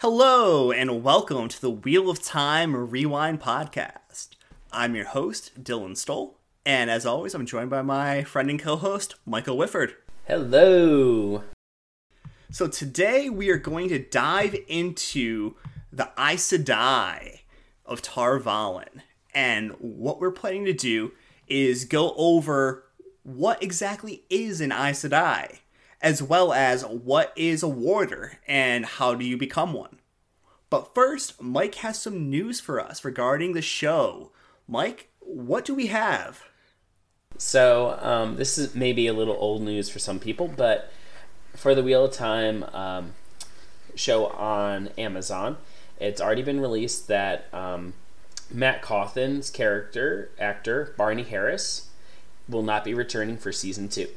Hello, and welcome to the Wheel of Time Rewind podcast. I'm your host, Dylan Stoll, and as always, I'm joined by my friend and co-host, Michael Wifford. Hello! So today, we are going to dive into the Aes Sedai of Tar Valon, and what we're planning to do is go over what exactly is an Aes Sedai, as well as what is a warder and how do you become one. But first, Mike has some news for us regarding the show. Mike, what do we have? So, this is maybe a little old news for some people, but for the Wheel of Time show on Amazon, it's already been released that Mat Cauthon's character, actor Barney Harris, will not be returning for season 2.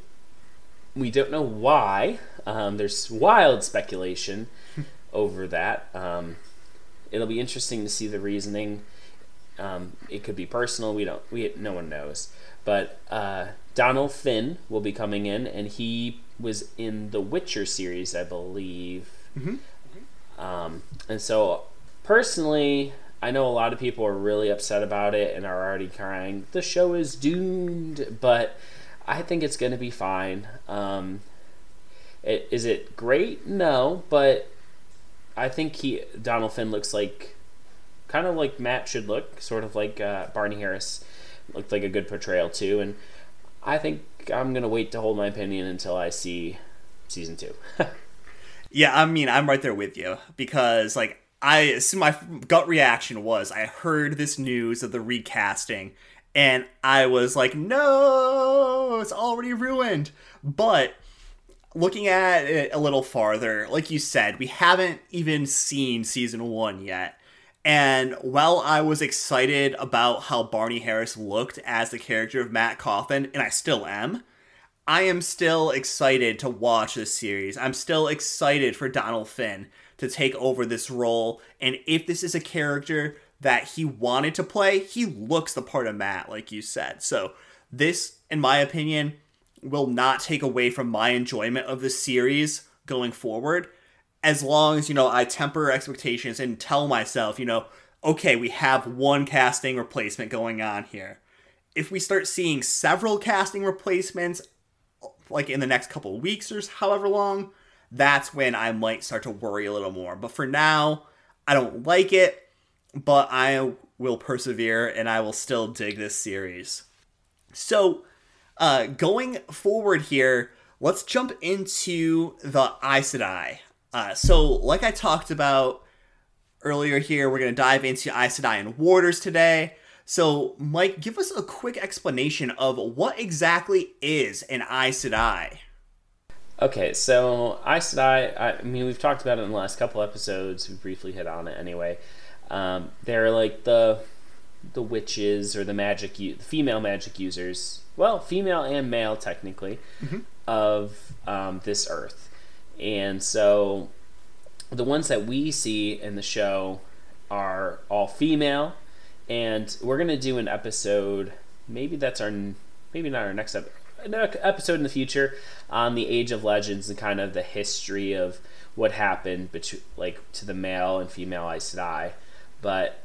We don't know why. There's wild speculation over that. It'll be interesting to see the reasoning. It could be personal. No one knows. But Donald Finn will be coming in, and he was in the Witcher series, I believe. Mm-hmm. And so, personally, I know a lot of people are really upset about it and are already crying, the show is doomed, but I think it's going to be fine. Is it great? No, but I think Donald Finn looks like, kind of like Matt should look, sort of like Barney Harris looked like a good portrayal too, and I think I'm going to wait to hold my opinion until I see season 2. Yeah, I mean, I'm right there with you, because like, my gut reaction was, I heard this news of the recasting, and I was like, no, it's already ruined. But looking at it a little farther, like you said, we haven't even seen season 1 yet. And while I was excited about how Barney Harris looked as the character of Mat Cauthon, and I am still excited to watch this series. I'm still excited for Donald Finn to take over this role. And if this is a character that he wanted to play, he looks the part of Matt, like you said. So this, in my opinion, will not take away from my enjoyment of this series going forward, as long as, I temper expectations and tell myself, okay, we have one casting replacement going on here. If we start seeing several casting replacements, like in the next couple of weeks or however long, that's when I might start to worry a little more. But for now, I don't like it. But I will persevere, and I will still dig this series. So, going forward here, let's jump into the Aes Sedai. So, like I talked about earlier here, we're going to dive into Aes Sedai and warders today. So, Mike, give us a quick explanation of what exactly is an Aes Sedai. Okay, so Aes Sedai, we've talked about it in the last couple episodes. We briefly hit on it anyway. They're like the witches or the magic, female magic users. Well, female and male technically, mm-hmm. of this earth, and so the ones that we see in the show are all female. And we're gonna do an episode. Maybe not our next episode. An episode in the future on the Age of Legends and kind of the history of what happened between, like, to the male and female Aes Sedai. But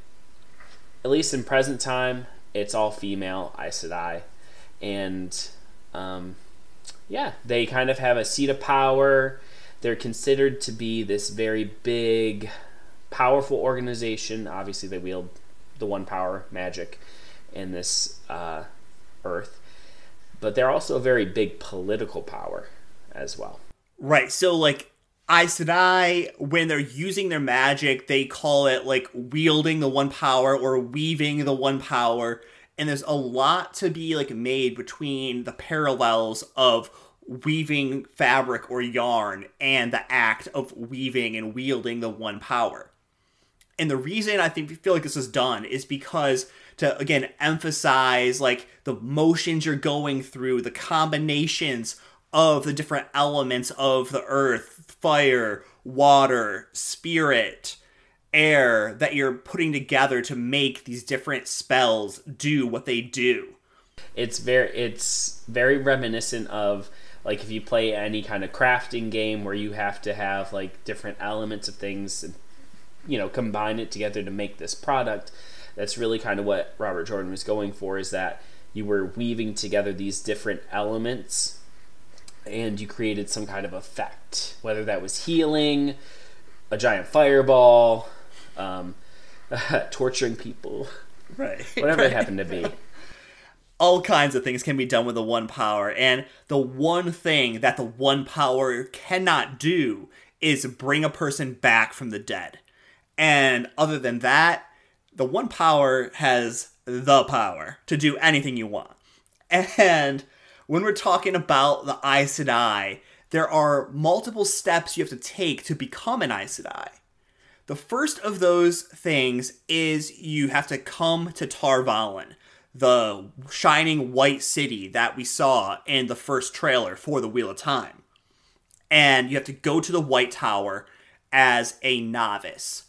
at least in present time, it's all female Aes Sedai. And, they kind of have a seat of power. They're considered to be this very big, powerful organization. Obviously, they wield the One Power magic in this earth. But they're also a very big political power as well. Right, so, like, Aes Sedai, when they're using their magic, they call it like wielding the One Power or weaving the One Power. And there's a lot to be like made between the parallels of weaving fabric or yarn and the act of weaving and wielding the One Power. And the reason I feel like this is done is because to, again, emphasize like the motions you're going through, the combinations of the different elements of the earth, fire, water, spirit, air, that you're putting together to make these different spells do what they do. It's very reminiscent of, like, if you play any kind of crafting game where you have to have, like, different elements of things you know, combine it together to make this product. That's really kind of what Robert Jordan was going for, is that you were weaving together these different elements and you created some kind of effect, whether that was healing, a giant fireball, torturing people, right? Whatever it happened to be. All kinds of things can be done with the One Power, and the one thing that the One Power cannot do is bring a person back from the dead. And other than that, the One Power has the power to do anything you want. And when we're talking about the Aes Sedai, there are multiple steps you have to take to become an Aes Sedai. The first of those things is you have to come to Tar Valon, the shining white city that we saw in the first trailer for the Wheel of Time. And you have to go to the White Tower as a novice.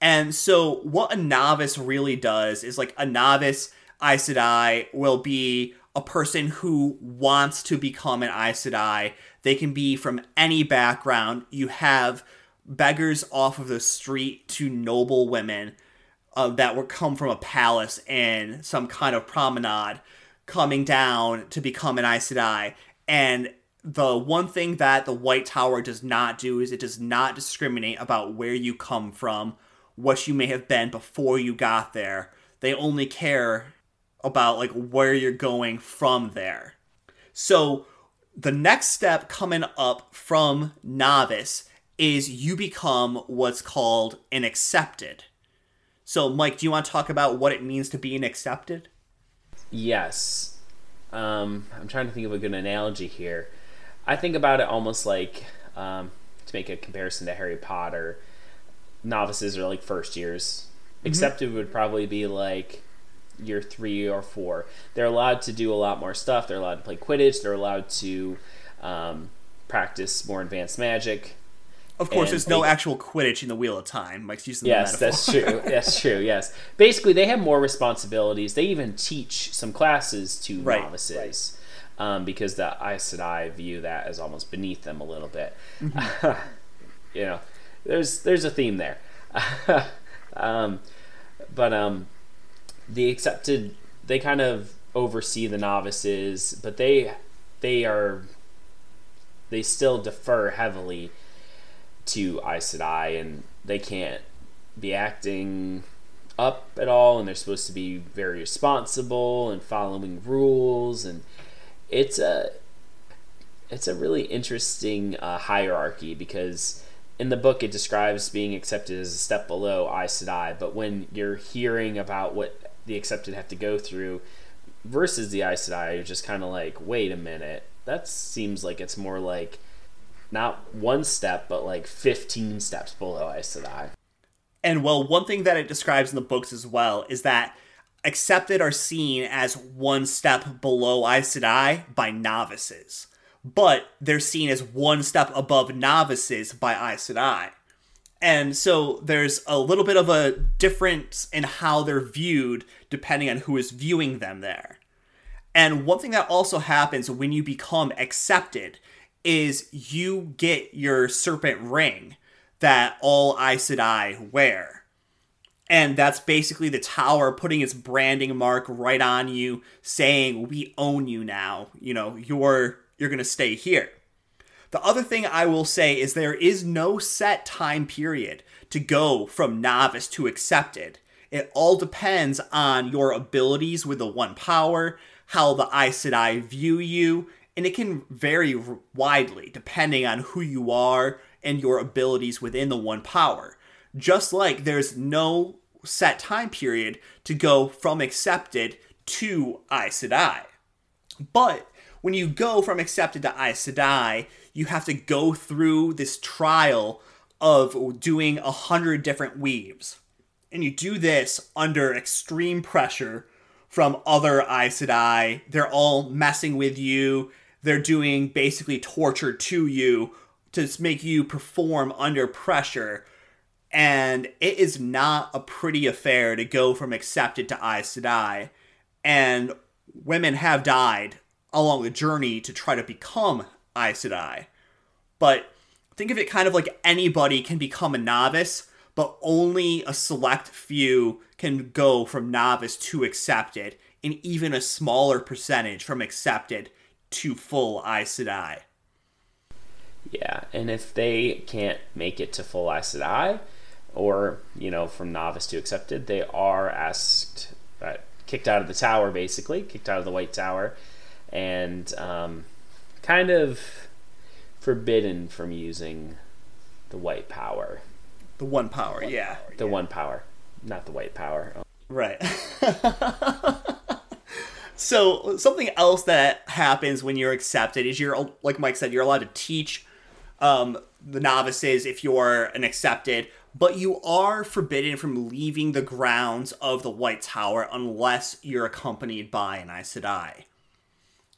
And so what a novice really does is, like, a novice Aes Sedai will be a person who wants to become an Aes Sedai. They can be from any background. You have beggars off of the street to noble women that would come from a palace and some kind of promenade coming down to become an Aes Sedai. And the one thing that the White Tower does not do is it does not discriminate about where you come from, what you may have been before you got there. They only care about, like, where you're going from there. So the next step coming up from novice is you become what's called an accepted. So, Mike, do you want to talk about what it means to be an accepted? Yes. I'm trying to think of a good analogy here. I think about it almost like, to make a comparison to Harry Potter, novices are like first years. Mm-hmm. Accepted would probably be like year 3 or 4. They're allowed to do a lot more stuff. They're allowed to play Quidditch. They're allowed to practice more advanced magic. Of course, there's no actual Quidditch in the Wheel of Time. Mike's using the metaphor. Yes, that's true. That's true, yes. Basically, they have more responsibilities. They even teach some classes to novices. Right. Because the Aes Sedai view that as almost beneath them a little bit. Mm-hmm. You know, there's a theme there. But the accepted, they kind of oversee the novices, but they still defer heavily to Aes Sedai, and they can't be acting up at all, and they're supposed to be very responsible and following rules, and it's a really interesting hierarchy, because in the book it describes being accepted as a step below Aes Sedai, but when you're hearing about what the accepted have to go through versus the Aes Sedai, you're just kind of like, wait a minute, that seems like it's more like not one step, but like 15 steps below Aes Sedai. And, well, one thing that it describes in the books as well is that accepted are seen as one step below Aes Sedai by novices, but they're seen as one step above novices by Aes Sedai. And so there's a little bit of a difference in how they're viewed depending on who is viewing them there. And one thing that also happens when you become accepted is you get your serpent ring that all Aes Sedai wear. And that's basically the tower putting its branding mark right on you, saying, we own you now. You know, you're going to stay here. The other thing I will say is there is no set time period to go from novice to accepted. It all depends on your abilities with the One Power, how the Aes Sedai view you, and it can vary widely depending on who you are and your abilities within the One Power. Just like there's no set time period to go from accepted to Aes Sedai. But when you go from accepted to Aes Sedai, you have to go through this trial of doing 100 different weaves. And you do this under extreme pressure from other Aes Sedai. They're all messing with you. They're doing basically torture to you to make you perform under pressure. And it is not a pretty affair to go from accepted to Aes Sedai. And women have died along the journey to try to become Aes Sedai. But think of it kind of like anybody can become a novice, but only a select few can go from novice to accepted, and even a smaller percentage from accepted to full Aes Sedai. Yeah, and if they can't make it to full Aes Sedai, or, you know, from novice to accepted, they are asked, kicked out of the tower, basically, kicked out of the White Tower, and kind of forbidden from using the White Power. The One Power, The One Power, not the White Power. Right. So something else that happens when you're accepted is you're, like Mike said, you're allowed to teach the novices if you're an accepted, but you are forbidden from leaving the grounds of the White Tower unless you're accompanied by an Aes Sedai.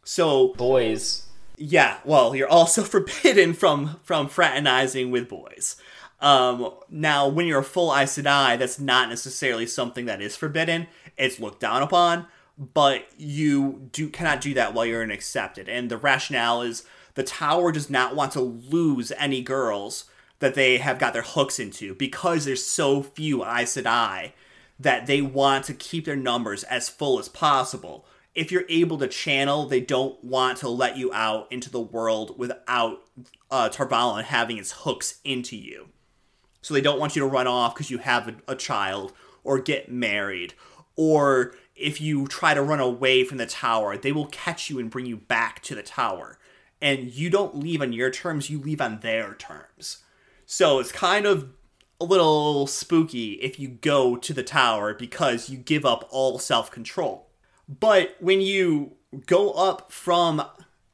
So boys. Yeah, well, you're also forbidden from fraternizing with boys. Now, when you're a full Aes Sedai, that's not necessarily something that is forbidden. It's looked down upon, but you cannot do that while you're an accepted. And the rationale is the tower does not want to lose any girls that they have got their hooks into, because there's so few Aes Sedai that they want to keep their numbers as full as possible. If you're able to channel, they don't want to let you out into the world without Tar Valon having its hooks into you. So they don't want you to run off because you have a child or get married. Or if you try to run away from the tower, they will catch you and bring you back to the tower. And you don't leave on your terms, you leave on their terms. So it's kind of a little spooky if you go to the tower because you give up all self-control. But when you go up from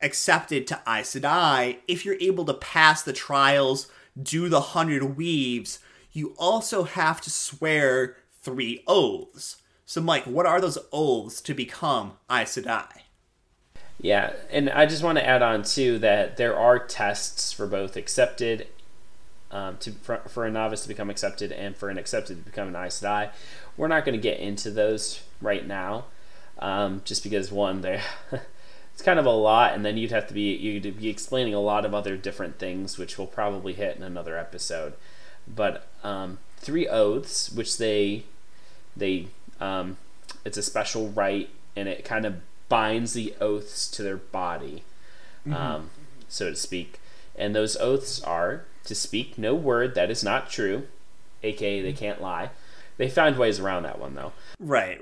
accepted to Aes Sedai, if you're able to pass the trials, do the 100 weaves, you also have to swear 3 oaths. So, Mike, what are those oaths to become Aes Sedai? Yeah, and I just want to add on, too, that there are tests for both accepted, for a novice to become accepted, and for an accepted to become an Aes Sedai. We're not going to get into those right now. Just because one, it's kind of a lot, and then you'd be explaining a lot of other different things, which we'll probably hit in another episode. But 3 oaths, which they it's a special rite, and it kind of binds the oaths to their body, so to speak. And those oaths are to speak no word that is not true, aka they can't lie. They found ways around that one, though. Right.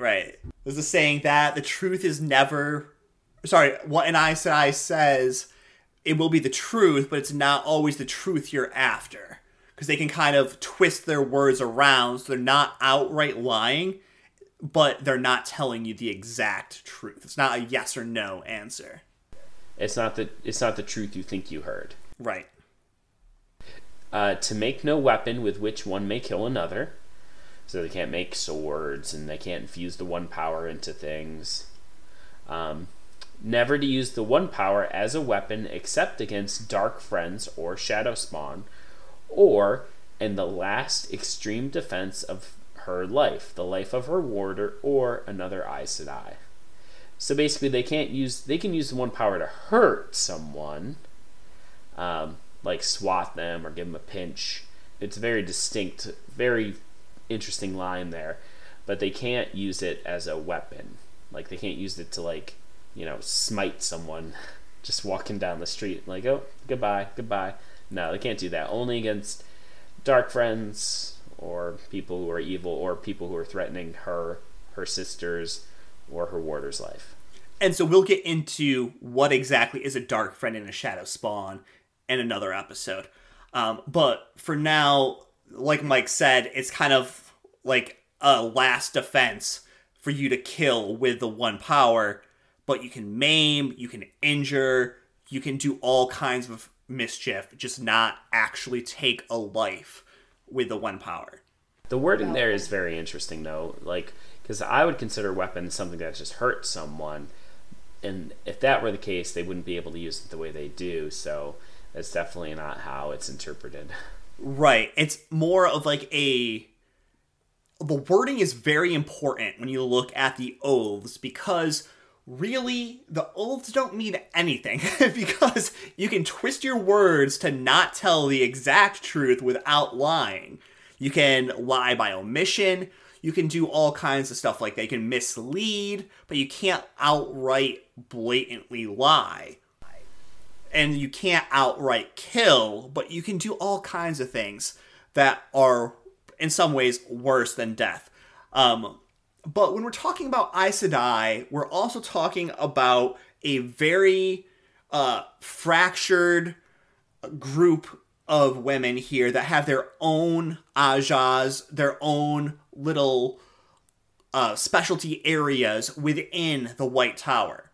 There's a saying that the truth is never... Sorry, what an Aes Sedai says, it will be the truth, but it's not always the truth you're after. Because they can kind of twist their words around, so they're not outright lying, but they're not telling you the exact truth. It's not a yes or no answer. It's not the truth you think you heard. Right. To make no weapon with which one may kill another... So they can't make swords, and they can't infuse the One Power into things. Never to use the One Power as a weapon except against dark friends or shadow spawn, or in the last extreme defense of her life, the life of her warder or another Aes Sedai. So basically, they can use the One Power to hurt someone, like swat them or give them a pinch. It's very distinct, very interesting line there, but they can't use it as a weapon. Like, they can't use it to, like, you know, smite someone just walking down the street, like, oh, goodbye. No, they can't do that. Only against dark friends or people who are evil or people who are threatening her sisters or her warder's life. And so we'll get into what exactly is a dark friend and a shadow spawn in another episode, but for now, like Mike said, it's kind of like a last defense for you to kill with the One Power, but you can maim, you can injure, you can do all kinds of mischief, just not actually take a life with the One Power. The wording there is very interesting, though, like, because I would consider weapons something that just hurts someone, and if that were the case, they wouldn't be able to use it the way they do, so that's definitely not how it's interpreted. Right. It's more of like the wording is very important when you look at the oaths, because really the oaths don't mean anything because you can twist your words to not tell the exact truth without lying. You can lie by omission. You can do all kinds of stuff like that. You can mislead, but you can't outright blatantly lie. And you can't outright kill, but you can do all kinds of things that are, in some ways, worse than death. But when we're talking about Aes Sedai, we're also talking about a very fractured group of women here that have their own Ajahs, their own little specialty areas within the White Tower.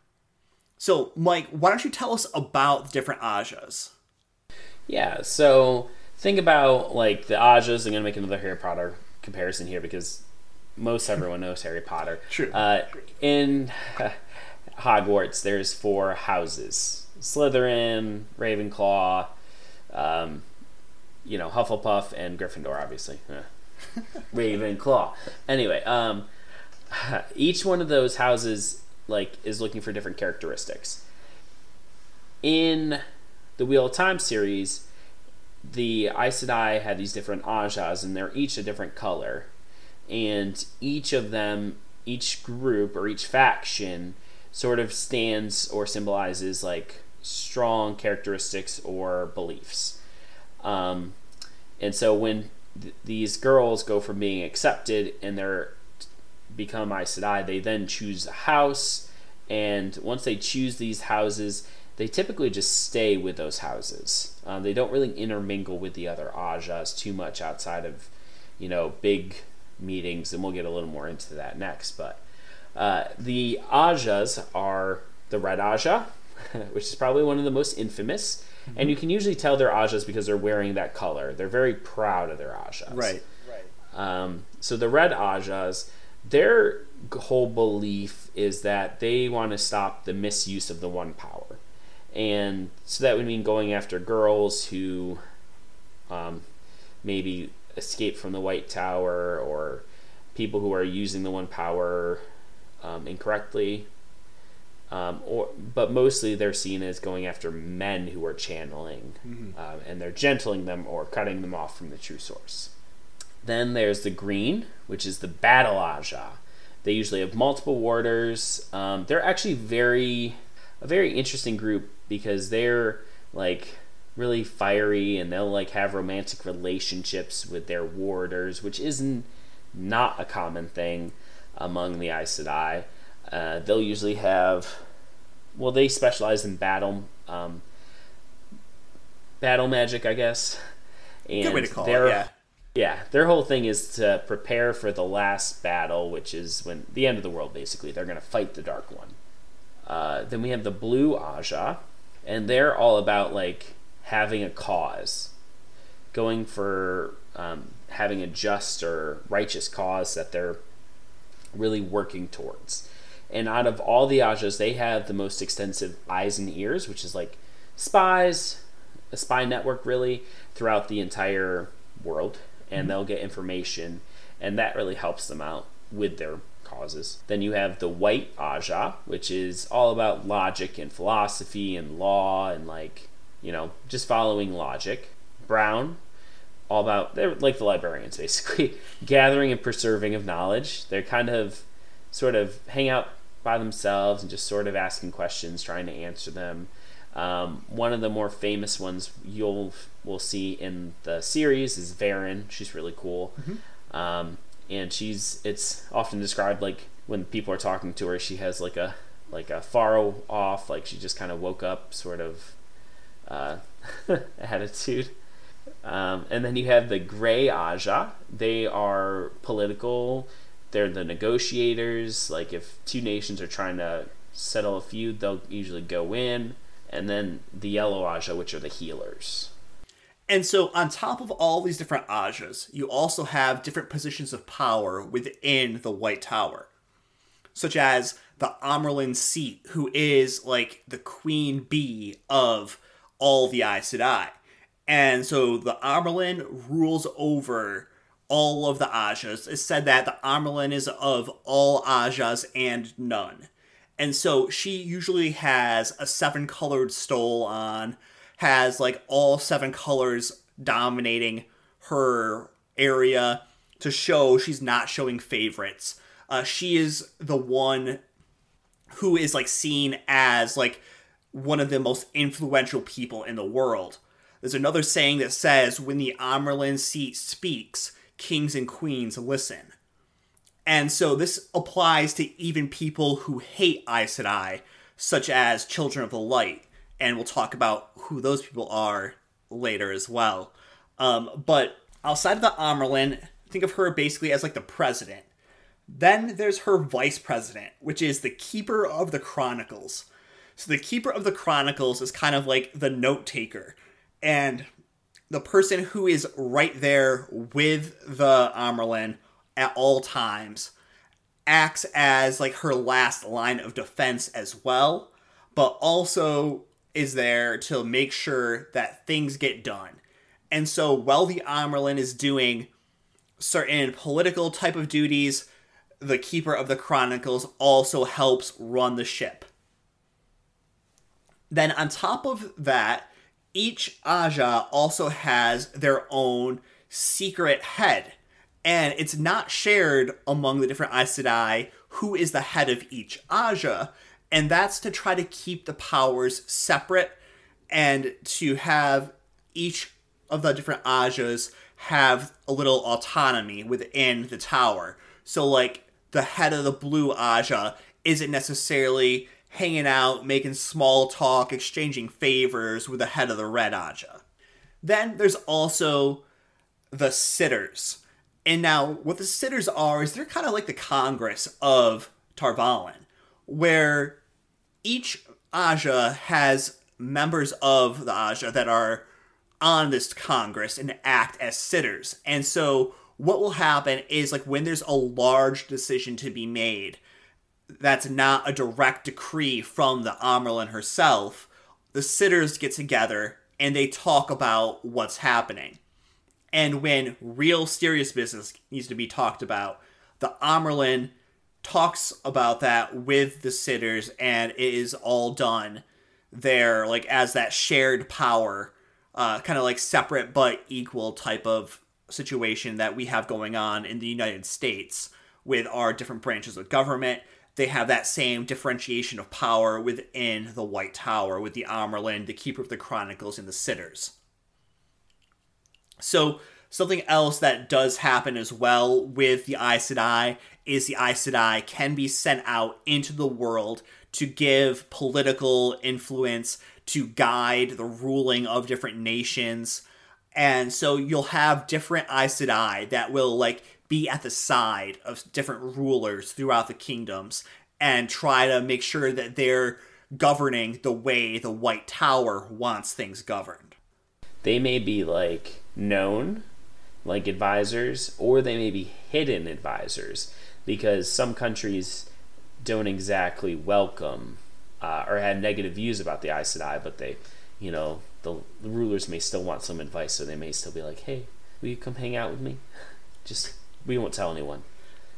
So, Mike, why don't you tell us about the different Ajahs? Yeah, so think about, like, the Ajahs. I'm going to make another Harry Potter comparison here because most everyone knows Harry Potter. True. In Hogwarts, there's four houses. Slytherin, Ravenclaw, Hufflepuff, and Gryffindor, obviously. Ravenclaw. Anyway, each one of those houses, like, is looking for different characteristics. In the Wheel of Time series, the Aes Sedai had these different Ajahs, and they're each a different color. And each of them, each group or each faction sort of stands or symbolizes, like, strong characteristics or beliefs. And so when these girls go from being accepted and they're become Aes Sedai, they then choose a house, and once they choose these houses, they typically just stay with those houses. They don't really intermingle with the other Ajahs too much outside of, big meetings, and we'll get a little more into that next. But the Ajahs are the Red Ajah, which is probably one of the most infamous, mm-hmm. and you can usually tell they're Ajahs because they're wearing that color. They're very proud of their Ajahs. Right. So the Red Ajahs, their whole belief is that they want to stop the misuse of the One Power. And so that would mean going after girls who maybe escape from the White Tower, or people who are using the One Power incorrectly. But mostly they're seen as going after men who are channeling, mm-hmm. And they're gentling them or cutting them off from the true source. Then there's the green, which is the Battle Ajah. They usually have multiple warders. They're actually a very interesting group because they're, like, really fiery, and they'll, like, have romantic relationships with their warders, which isn't not a common thing among the Aes Sedai. They'll usually have, they specialize in battle magic, I guess. And good way to call it, yeah. Yeah, their whole thing is to prepare for the last battle, which is when the end of the world, basically. They're going to fight the Dark One. Then we have the Blue Ajah, and they're all about, like, having a cause, going for having a just or righteous cause that they're really working towards. And out of all the Ajahs, they have the most extensive eyes and ears, which is, like, a spy network, really, throughout the entire world. And they'll get information, and that really helps them out with their causes. Then you have the White Ajah, which is all about logic and philosophy and law and, like, just following logic. Brown, all about, they're like the librarians, basically, gathering and preserving of knowledge. They're kind of sort of hang out by themselves and just sort of asking questions, trying to answer them. One of the more famous ones we'll see in the series is Verin. She's really cool. Mm-hmm. And it's often described, like, when people are talking to her, she has like a far off, like she just kind of woke up sort of attitude. And then you have the Grey Ajah. They are political. They're the negotiators. Like, if two nations are trying to settle a feud, they'll usually go in. And then the Yellow Ajah, which are the healers. And so on top of all these different Ajahs, you also have different positions of power within the White Tower, such as the Amyrlin Seat, who is, like, the queen bee of all the Aes Sedai. And so the Amyrlin rules over all of the Ajahs. It's said that the Amyrlin is of all Ajahs and none. And so she usually has a 7-colored stole on, has, like, all 7 colors dominating her area to show she's not showing favorites. She is the one who is, like, seen as, like, one of the most influential people in the world. There's another saying that says, when the Amyrlin Seat speaks, kings and queens listen. And so this applies to even people who hate Aes Sedai, such as Children of the Light. And we'll talk about who those people are later as well. But outside of the Amyrlin, think of her basically as, like, the president. Then there's her vice president, which is the Keeper of the Chronicles. So the Keeper of the Chronicles is kind of like the note taker and the person who is right there with the Amyrlin at all times, acts as like her last line of defense as well, but also is there to make sure that things get done. And so while the Amyrlin is doing certain political type of duties, the Keeper of the Chronicles also helps run the ship. Then on top of that, each Ajah also has their own secret head. And it's not shared among the different Aes Sedai who is the head of each Ajah. And that's to try to keep the powers separate and to have each of the different Ajahs have a little autonomy within the tower. So, like, the head of the Blue Ajah isn't necessarily hanging out, making small talk, exchanging favors with the head of the Red Ajah. Then there's also the sitters. And now what the sitters are is they're kind of like the Congress of Tar Valon, where each Ajah has members of the Ajah that are on this Congress and act as sitters. And so what will happen is, like, when there's a large decision to be made that's not a direct decree from the Amyrlin herself, the sitters get together and they talk about what's happening. And when real serious business needs to be talked about, the Amyrlin talks about that with the sitters, and it is all done there, like, as that shared power, kind of like separate but equal type of situation that we have going on in the United States with our different branches of government. They have that same differentiation of power within the White Tower with the Amyrlin, the Keeper of the Chronicles, and the sitters. So something else that does happen as well with the Aes Sedai is the Aes Sedai can be sent out into the world to give political influence, to guide the ruling of different nations. And so you'll have different Aes Sedai that will, like, be at the side of different rulers throughout the kingdoms and try to make sure that they're governing the way the White Tower wants things governed. They may be, like, known, like, advisors, or they may be hidden advisors, because some countries don't exactly welcome or have negative views about the Aes Sedai, but they, you know, the rulers may still want some advice, so they may still be like, hey, will you come hang out with me? Just, we won't tell anyone.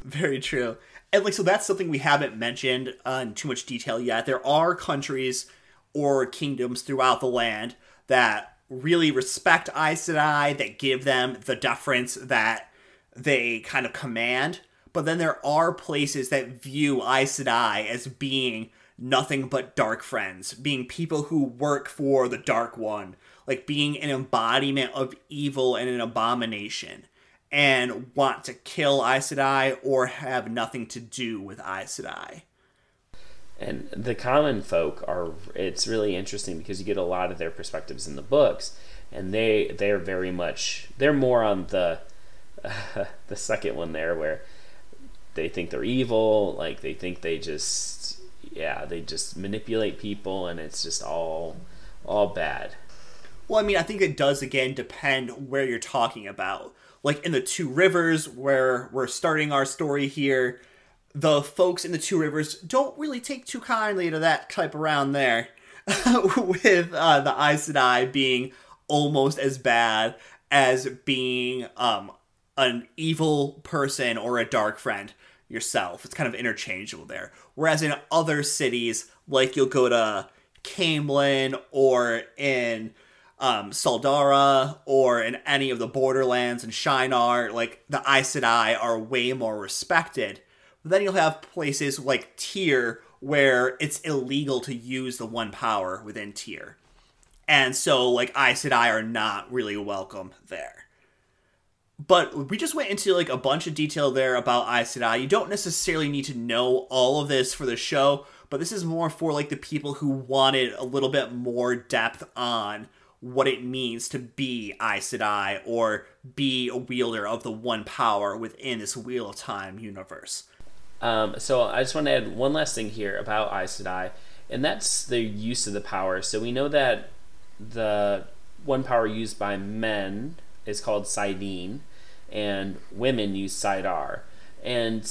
Very true. And, like, so that's something we haven't mentioned in too much detail yet. There are countries or kingdoms throughout the land that really respect Aes Sedai, that give them the deference that they kind of command. But then there are places that view Aes Sedai as being nothing but dark friends, being people who work for the Dark One, like being an embodiment of evil and an abomination, and want to kill Aes Sedai or have nothing to do with Aes Sedai. And the common folk are, it's really interesting because you get a lot of their perspectives in the books, and they're very much, they're more on the second one there, where they think they're evil, like they think they just, yeah, they just manipulate people, and it's just all bad. Well, I mean, I think it does, again, depend where you're talking about. Like in the Two Rivers, where we're starting our story here, the folks in the Two Rivers don't really take too kindly to that type around there, with the Aes Sedai being almost as bad as being an evil person or a dark friend yourself. It's kind of interchangeable there. Whereas in other cities, like you'll go to Caemlyn or in Saldara or in any of the Borderlands and Shienar, like the Aes Sedai are way more respected. But then you'll have places like Tear where it's illegal to use the one power within Tear. And so, like, Aes Sedai are not really welcome there. But we just went into, like, a bunch of detail there about Aes Sedai. You don't necessarily need to know all of this for the show, but this is more for, like, the people who wanted a little bit more depth on what it means to be Aes Sedai or be a wielder of the one power within this Wheel of Time universe. So I just want to add one last thing here about Aes Sedai, and that's the use of the power. So we know that the one power used by men is called Saidin, and women use Saidar. And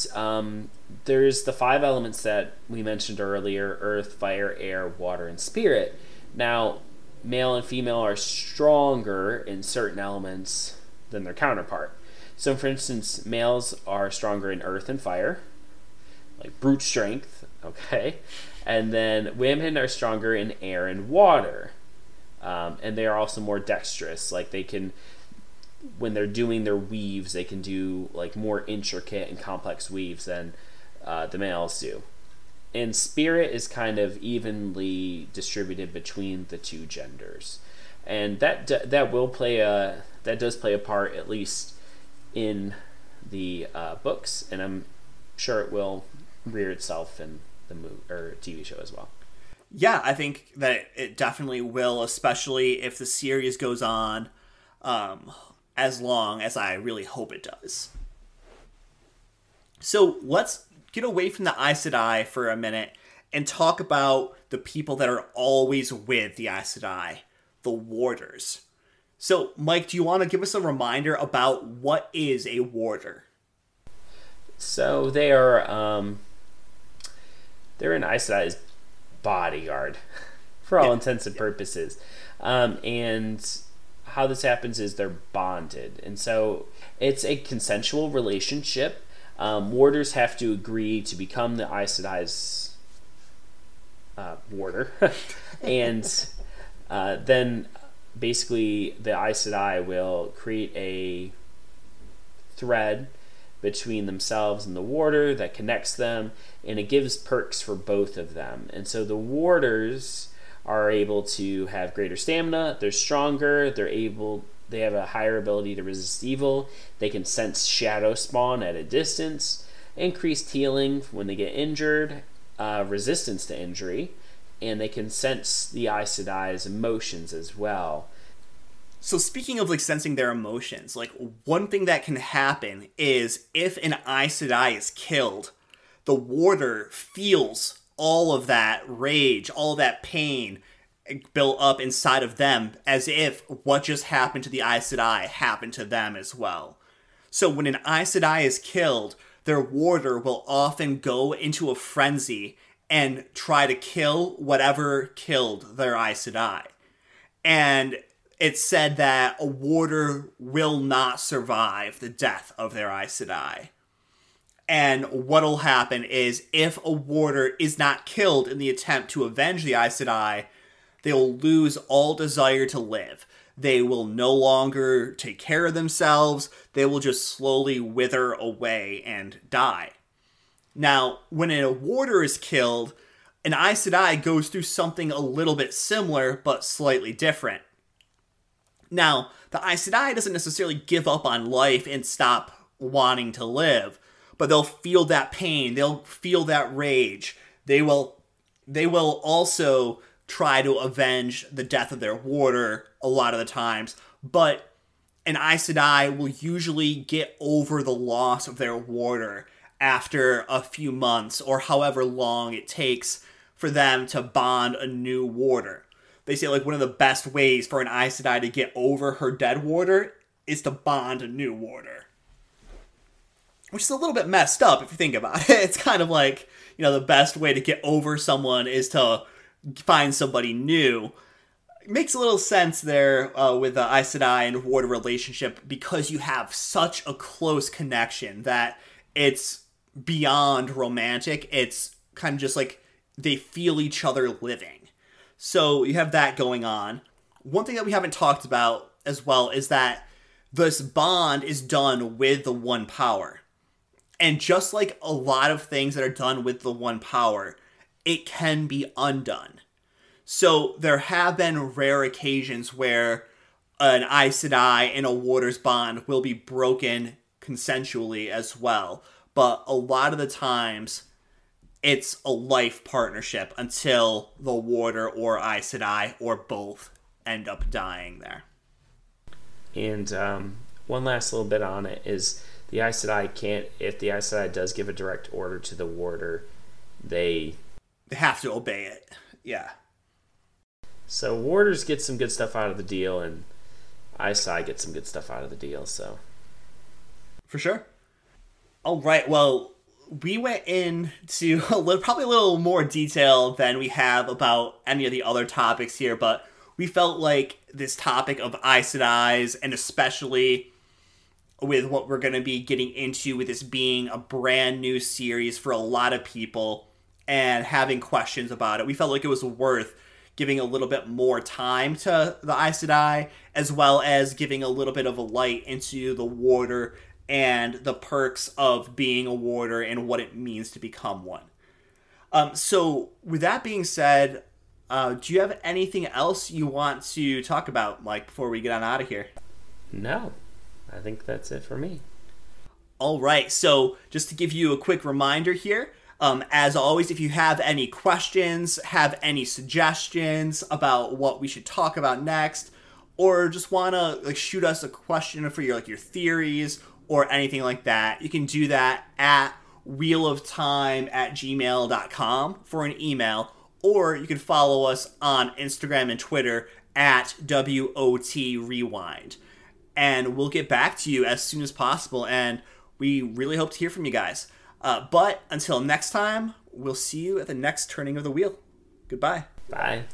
there's the five elements that we mentioned earlier: earth, fire, air, water, and spirit. Now, male and female are stronger in certain elements than their counterpart. So, for instance, males are stronger in earth and fire, like brute strength, okay? And then women are stronger in air and water. And they are also more dexterous. Like, they can, when they're doing their weaves, they can do, like, more intricate and complex weaves than the males do. And spirit is kind of evenly distributed between the two genders. And that does play a part, at least in the books, and I'm sure it will rear itself in the movie or TV show as well. Yeah, I think that it definitely will, especially if the series goes on as long as I really hope it does. So let's get away from the Aes Sedai for a minute and talk about the people that are always with the Aes Sedai, the warders. So, Mike, do you want to give us a reminder about what is a warder? So they are, they're an Aes Sedai's bodyguard for all intents and purposes, and how this happens is they're bonded, and so it's a consensual relationship. Warders have to agree to become the Aes Sedai's warder and then basically the Aes Sedai will create a thread between themselves and the warder that connects them, and it gives perks for both of them. And so the warders are able to have greater stamina, they're stronger, they have a higher ability to resist evil, they can sense shadow spawn at a distance, increased healing when they get injured, resistance to injury, and they can sense the Aes Sedai's emotions as well. So speaking of, like, sensing their emotions, like, one thing that can happen is if an Aes Sedai is killed, the warder feels all of that rage, all of that pain built up inside of them as if what just happened to the Aes Sedai happened to them as well. So when an Aes Sedai is killed, their warder will often go into a frenzy and try to kill whatever killed their Aes Sedai. And it's said that a warder will not survive the death of their Aes Sedai. And what'll happen is if a warder is not killed in the attempt to avenge the Aes Sedai, they'll lose all desire to live. They will no longer take care of themselves. They will just slowly wither away and die. Now, when a warder is killed, an Aes Sedai goes through something a little bit similar but slightly different. Now, the Aes Sedai doesn't necessarily give up on life and stop wanting to live, but they'll feel that pain, they'll feel that rage. They will also try to avenge the death of their warder a lot of the times, but an Aes Sedai will usually get over the loss of their warder after a few months or however long it takes for them to bond a new warder. They say, like, one of the best ways for an Aes Sedai to get over her dead warder is to bond a new warder. Which is a little bit messed up if you think about it. It's kind of like, you know, the best way to get over someone is to find somebody new. It makes a little sense there with the Aes Sedai and warder relationship because you have such a close connection that it's beyond romantic. It's kind of just like they feel each other living. So you have that going on. One thing that we haven't talked about as well is that this bond is done with the One Power. And just like a lot of things that are done with the One Power, it can be undone. So there have been rare occasions where an Aes Sedai and a warder's bond will be broken consensually as well. But a lot of the times, it's a life partnership until the warder or Aes Sedai or both end up dying there. And one last little bit on it is the Aes Sedai can't, if the Aes Sedai does give a direct order to the warder, they have to obey it. Yeah. So warders get some good stuff out of the deal, and Aes Sedai get some good stuff out of the deal, so. For sure. All right, well, we went into probably a little more detail than we have about any of the other topics here, but we felt like this topic of Aes Sedai's, and especially with what we're going to be getting into with this being a brand new series for a lot of people and having questions about it, we felt like it was worth giving a little bit more time to the Aes Sedai, as well as giving a little bit of a light into the warder and the perks of being a warder and what it means to become one. So with that being said, do you have anything else you want to talk about, Mike, before we get on out of here? No, I think that's it for me. All right, so just to give you a quick reminder here, as always, if you have any questions, have any suggestions about what we should talk about next, or just want to shoot us a question for your theories or anything like that, you can do that at wheeloftime@gmail.com for an email, or you can follow us on Instagram and Twitter at WOTRewind. And we'll get back to you as soon as possible, and we really hope to hear from you guys. But until next time, we'll see you at the next turning of the wheel. Goodbye. Bye.